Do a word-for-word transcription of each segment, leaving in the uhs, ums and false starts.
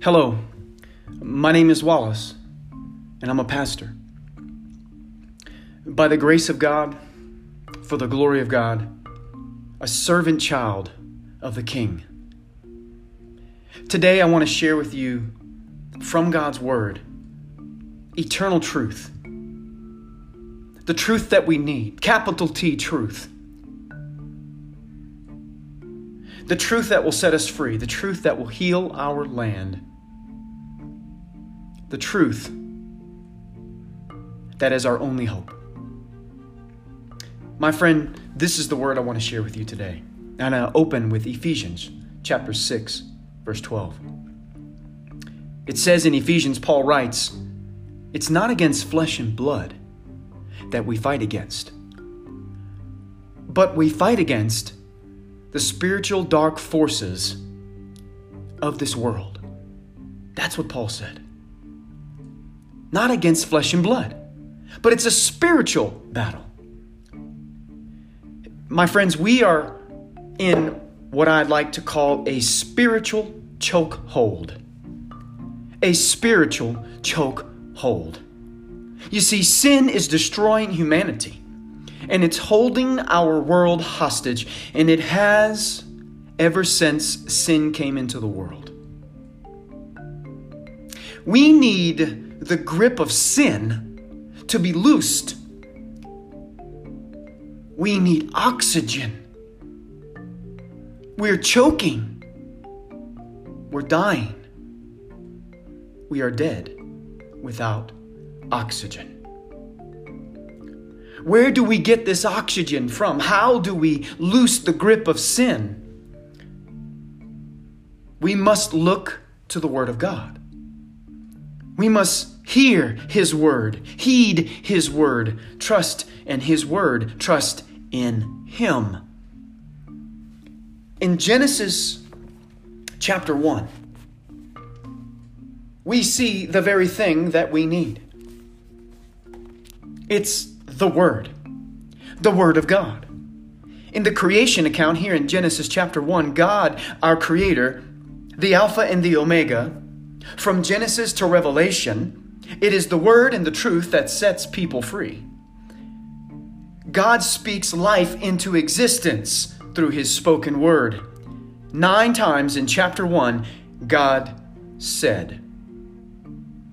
Hello, my name is Wallace, and I'm a pastor. By the grace of God, for the glory of God, a servant child of the King. Today I want to share with you, from God's Word, eternal truth. The truth that we need, capital T truth. The truth that will set us free, the truth that will heal our land. The truth that is our only hope. My friend, this is the word I want to share with you today. And I open with Ephesians chapter six, verse twelve. It says in Ephesians, Paul writes, "It's not against flesh and blood that we fight against, but we fight against the spiritual dark forces of this world." That's what Paul said. Not against flesh and blood, but it's a spiritual battle. My friends, we are in what I'd like to call a spiritual chokehold. A spiritual chokehold. You see, sin is destroying humanity, and it's holding our world hostage, and it has ever since sin came into the world. We need the grip of sin to be loosed. We need oxygen. We're choking. We're dying. We are dead without oxygen. Where do we get this oxygen from? How do we loose the grip of sin? We must look to the Word of God. We must hear His Word, heed His Word, trust in His Word, trust in Him. In Genesis chapter one, we see the very thing that we need. It's the Word, the Word of God. In the creation account here in Genesis chapter one, God, our Creator, the Alpha and the Omega, from Genesis to Revelation, it is the Word and the truth that sets people free. God speaks life into existence through His spoken Word. Nine times in chapter one, God said.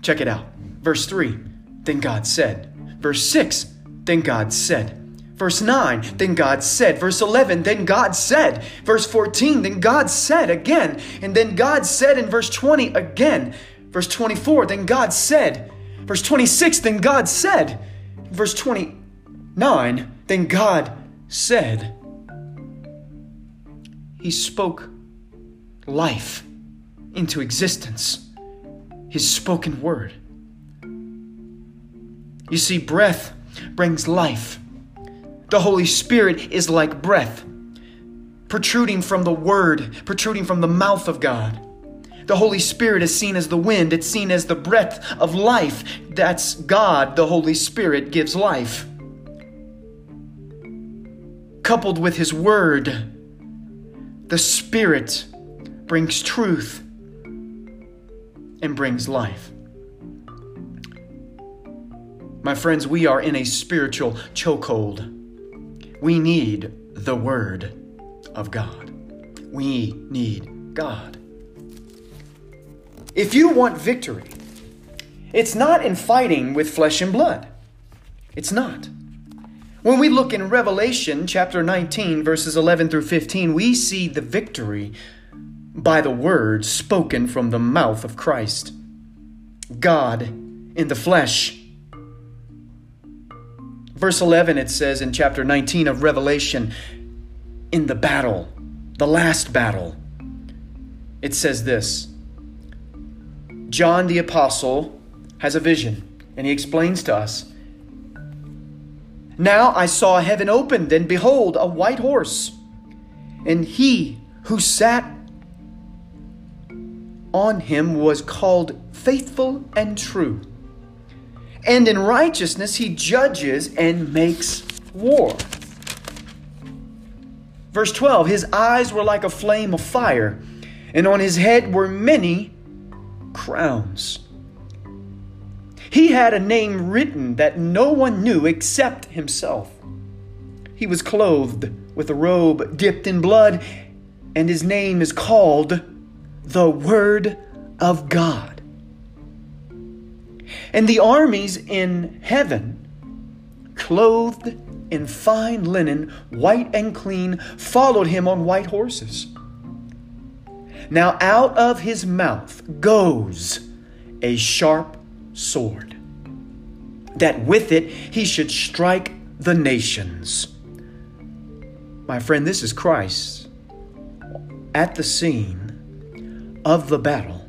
Check it out. Verse three, then God said. Verse six, then God said. Verse nine, then God said. Verse eleven, then God said. Verse fourteen, then God said again. And then God said in verse twenty again. Verse twenty-four, then God said. Verse twenty-six, then God said. Verse twenty-nine, then God said. He spoke life into existence. His spoken word. You see, breath brings life. The Holy Spirit is like breath, protruding from the Word, protruding from the mouth of God. The Holy Spirit is seen as the wind. It's seen as the breath of life. That's God. The Holy Spirit gives life. Coupled with His Word, the Spirit brings truth and brings life. My friends, we are in a spiritual chokehold. We need the Word of God. We need God. If you want victory, it's not in fighting with flesh and blood. It's not. When we look in Revelation chapter nineteen, verses eleven through fifteen, we see the victory by the word spoken from the mouth of Christ, God in the flesh. Verse eleven, it says in chapter nineteen of Revelation, in the battle, the last battle, it says this, John the Apostle has a vision, and he explains to us, "Now I saw heaven opened, and behold, a white horse, and he who sat on him was called Faithful and True. And in righteousness he judges and makes war." Verse twelve, "His eyes were like a flame of fire, and on his head were many crowns. He had a name written that no one knew except himself. He was clothed with a robe dipped in blood, and his name is called the Word of God. And the armies in heaven, clothed in fine linen, white and clean, followed him on white horses. Now out of his mouth goes a sharp sword, that with it he should strike the nations. My friend, this is Christ at the scene of the battle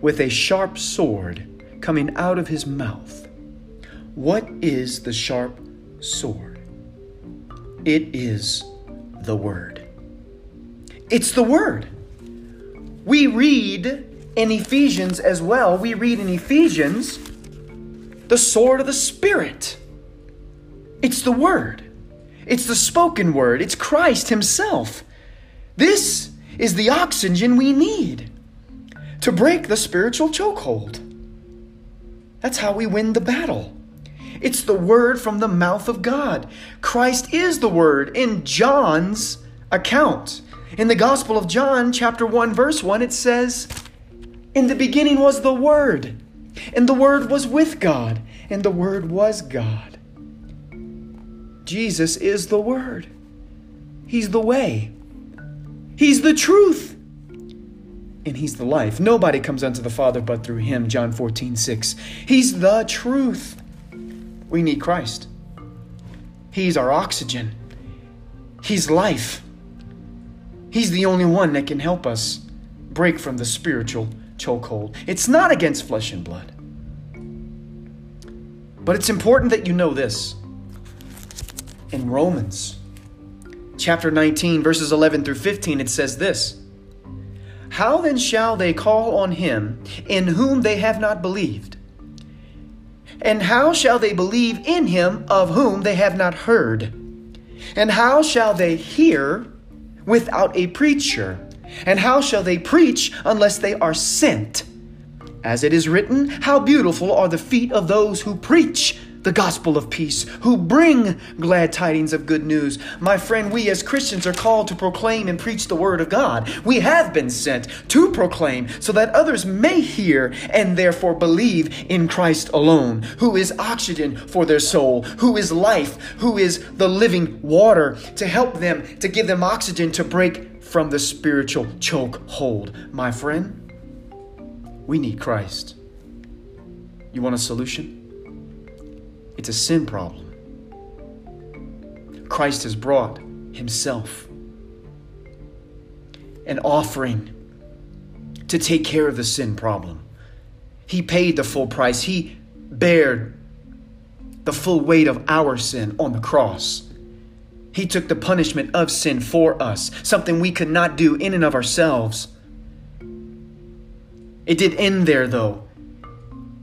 with a sharp sword coming out of his mouth. What is the sharp sword? It is the Word. It's the Word. We read in Ephesians as well. We read in Ephesians the sword of the Spirit. It's the Word. It's the spoken Word. It's Christ himself. This is the oxygen we need to break the spiritual chokehold. That's how we win the battle. It's the Word from the mouth of God. Christ is the Word. In John's account, in the Gospel of John, chapter one, verse one, it says, "In the beginning was the Word, and the Word was with God, and the Word was God." Jesus is the Word. He's the way. He's the truth. And He's the life. Nobody comes unto the Father but through Him, John fourteen, six. He's the truth. We need Christ. He's our oxygen. He's life. He's the only one that can help us break from the spiritual chokehold. It's not against flesh and blood. But it's important that you know this. In Romans chapter nineteen, verses eleven through fifteen, it says this: "How then shall they call on him in whom they have not believed? And how shall they believe in him of whom they have not heard? And how shall they hear without a preacher? And how shall they preach unless they are sent? As it is written, how beautiful are the feet of those who preach the gospel of peace, who bring glad tidings of good news." My friend, we as Christians are called to proclaim and preach the Word of God. We have been sent to proclaim so that others may hear and therefore believe in Christ alone, who is oxygen for their soul, who is life, who is the living water to help them, to give them oxygen to break from the spiritual choke hold. My friend, we need Christ. You want a solution? It's a sin problem. Christ has brought himself an offering to take care of the sin problem. He paid the full price. He bared the full weight of our sin on the cross. He took the punishment of sin for us, something we could not do in and of ourselves. It did end there, though.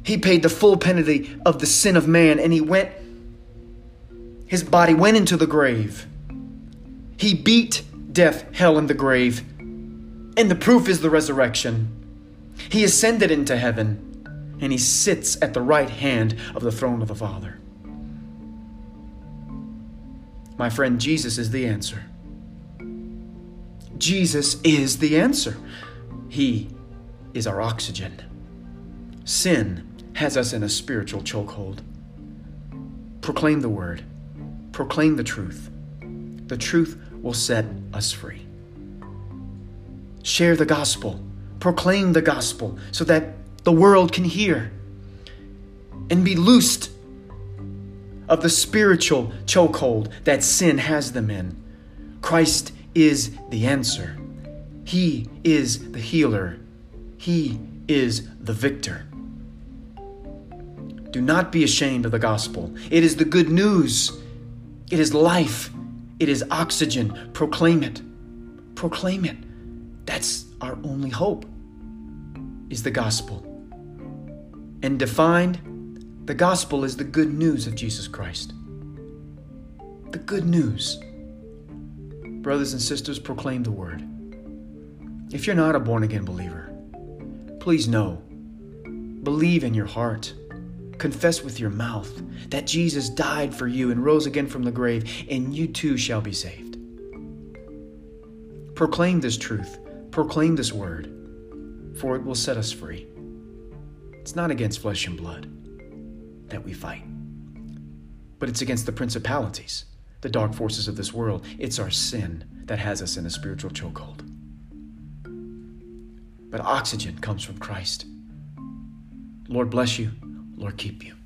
He paid the full penalty of the sin of man, and he went, his body went into the grave. He beat death, hell, and the grave. And the proof is the resurrection. He ascended into heaven, and he sits at the right hand of the throne of the Father. My friend, Jesus is the answer. Jesus is the answer. He is our oxygen. Sin has us in a spiritual chokehold. Proclaim the Word. Proclaim the truth. The truth will set us free. Share the gospel. Proclaim the gospel so that the world can hear and be loosed of the spiritual chokehold that sin has them in. Christ is the answer. He is the healer. He is the victor. Do not be ashamed of the gospel. It is the good news. It is life. It is oxygen. Proclaim it. Proclaim it. That's our only hope, is the gospel. And defined, the gospel is the good news of Jesus Christ. The good news. Brothers and sisters, proclaim the Word. If you're not a born-again believer, please know Believe in your heart. Confess with your mouth that Jesus died for you and rose again from the grave, and you too shall be saved. Proclaim this truth. Proclaim this word, for it will set us free. It's not against flesh and blood that we fight, but it's against the principalities, the dark forces of this world. It's our sin that has us in a spiritual chokehold. But oxygen comes from Christ. Lord bless you. Lord keep you.